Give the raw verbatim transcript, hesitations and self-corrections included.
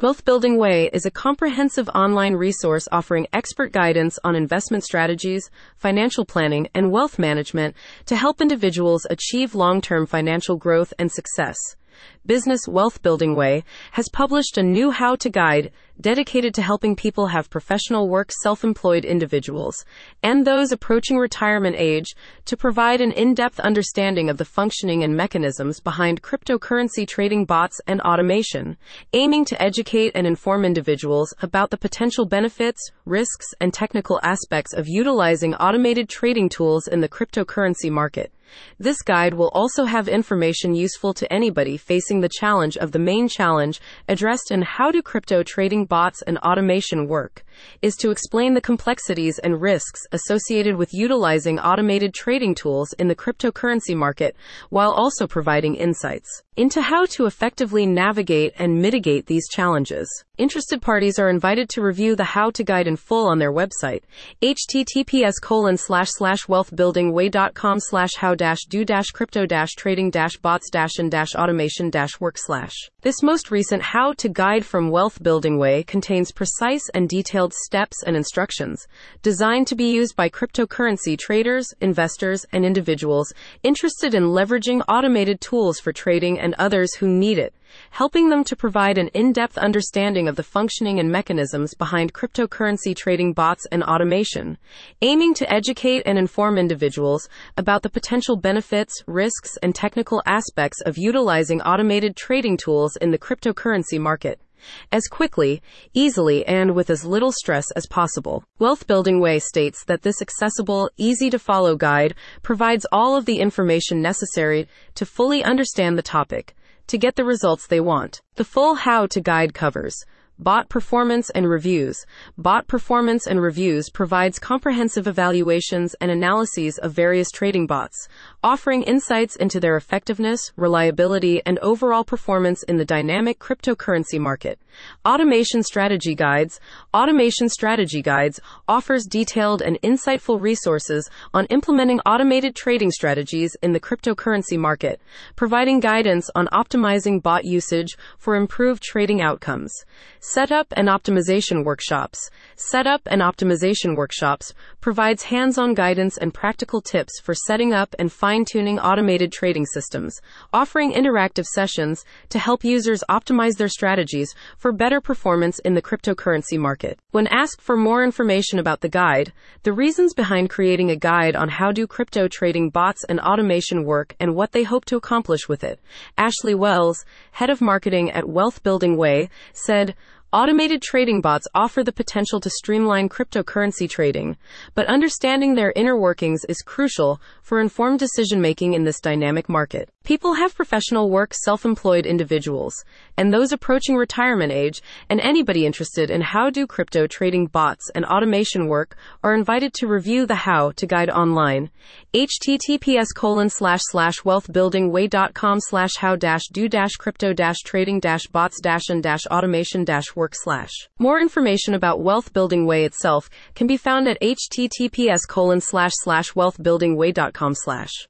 Wealth Building Way is a comprehensive online resource offering expert guidance on investment strategies, financial planning, and wealth management to help individuals achieve long-term financial growth and success. Business Wealth Building Way has published a new how-to guide dedicated to helping people have professional work self-employed individuals and those approaching retirement age to provide an in-depth understanding of the functioning and mechanisms behind cryptocurrency trading bots and automation, aiming to educate and inform individuals about the potential benefits, risks, and technical aspects of utilizing automated trading tools in the cryptocurrency market. This guide will also have information useful to anybody facing the challenge of the main challenge addressed in How Do Crypto Trading Bots and Automation Work, is to explain the complexities and risks associated with utilizing automated trading tools in the cryptocurrency market, while also providing insights into how to effectively navigate and mitigate these challenges. Interested parties are invited to review the how-to guide in full on their website, https colon slash slash wealthbuildingway dot com slash how dash do dash crypto dash trading dash bots dash and dash automation dash work slash. This most recent how-to guide from Wealth Building Way contains precise and detailed steps and instructions designed to be used by cryptocurrency traders, investors, and individuals interested in leveraging automated tools for trading and others who need it, helping them to provide an in-depth understanding of the functioning and mechanisms behind cryptocurrency trading bots and automation, aiming to educate and inform individuals about the potential benefits, risks, and technical aspects of utilizing automated trading tools in the cryptocurrency market, as quickly, easily, and with as little stress as possible. Wealth Building Way states that this accessible, easy-to-follow guide provides all of the information necessary to fully understand the topic, to get the results they want. The full how-to guide covers bot performance and reviews. Bot performance and reviews provides comprehensive evaluations and analyses of various trading bots, offering insights into their effectiveness, reliability, and overall performance in the dynamic cryptocurrency market. Automation strategy guides. Automation strategy guides offers detailed and insightful resources on implementing automated trading strategies in the cryptocurrency market, providing guidance on optimizing bot usage for improved trading outcomes. Setup and optimization workshops. Setup and optimization workshops provides hands-on guidance and practical tips for setting up and fine-tuning automated trading systems, offering interactive sessions to help users optimize their strategies for better performance in the cryptocurrency market. When asked for more information about the guide, the reasons behind creating a guide on how do crypto trading bots and automation work and what they hope to accomplish with it, Ashley Wells, head of marketing at Wealth Building Way, said, "Automated trading bots offer the potential to streamline cryptocurrency trading, but understanding their inner workings is crucial for informed decision-making in this dynamic market. People have professional work, self-employed individuals, and those approaching retirement age, and anybody interested in how do crypto trading bots and automation work are invited to review the how-to guide online, https colon slash slash wealthbuildingway dot com slash how dash do dash crypto dash trading dash bots dash and dash automation dash work slash. More information about Wealth Building Way itself can be found at https colon slash slash wealthbuildingway dot com slash.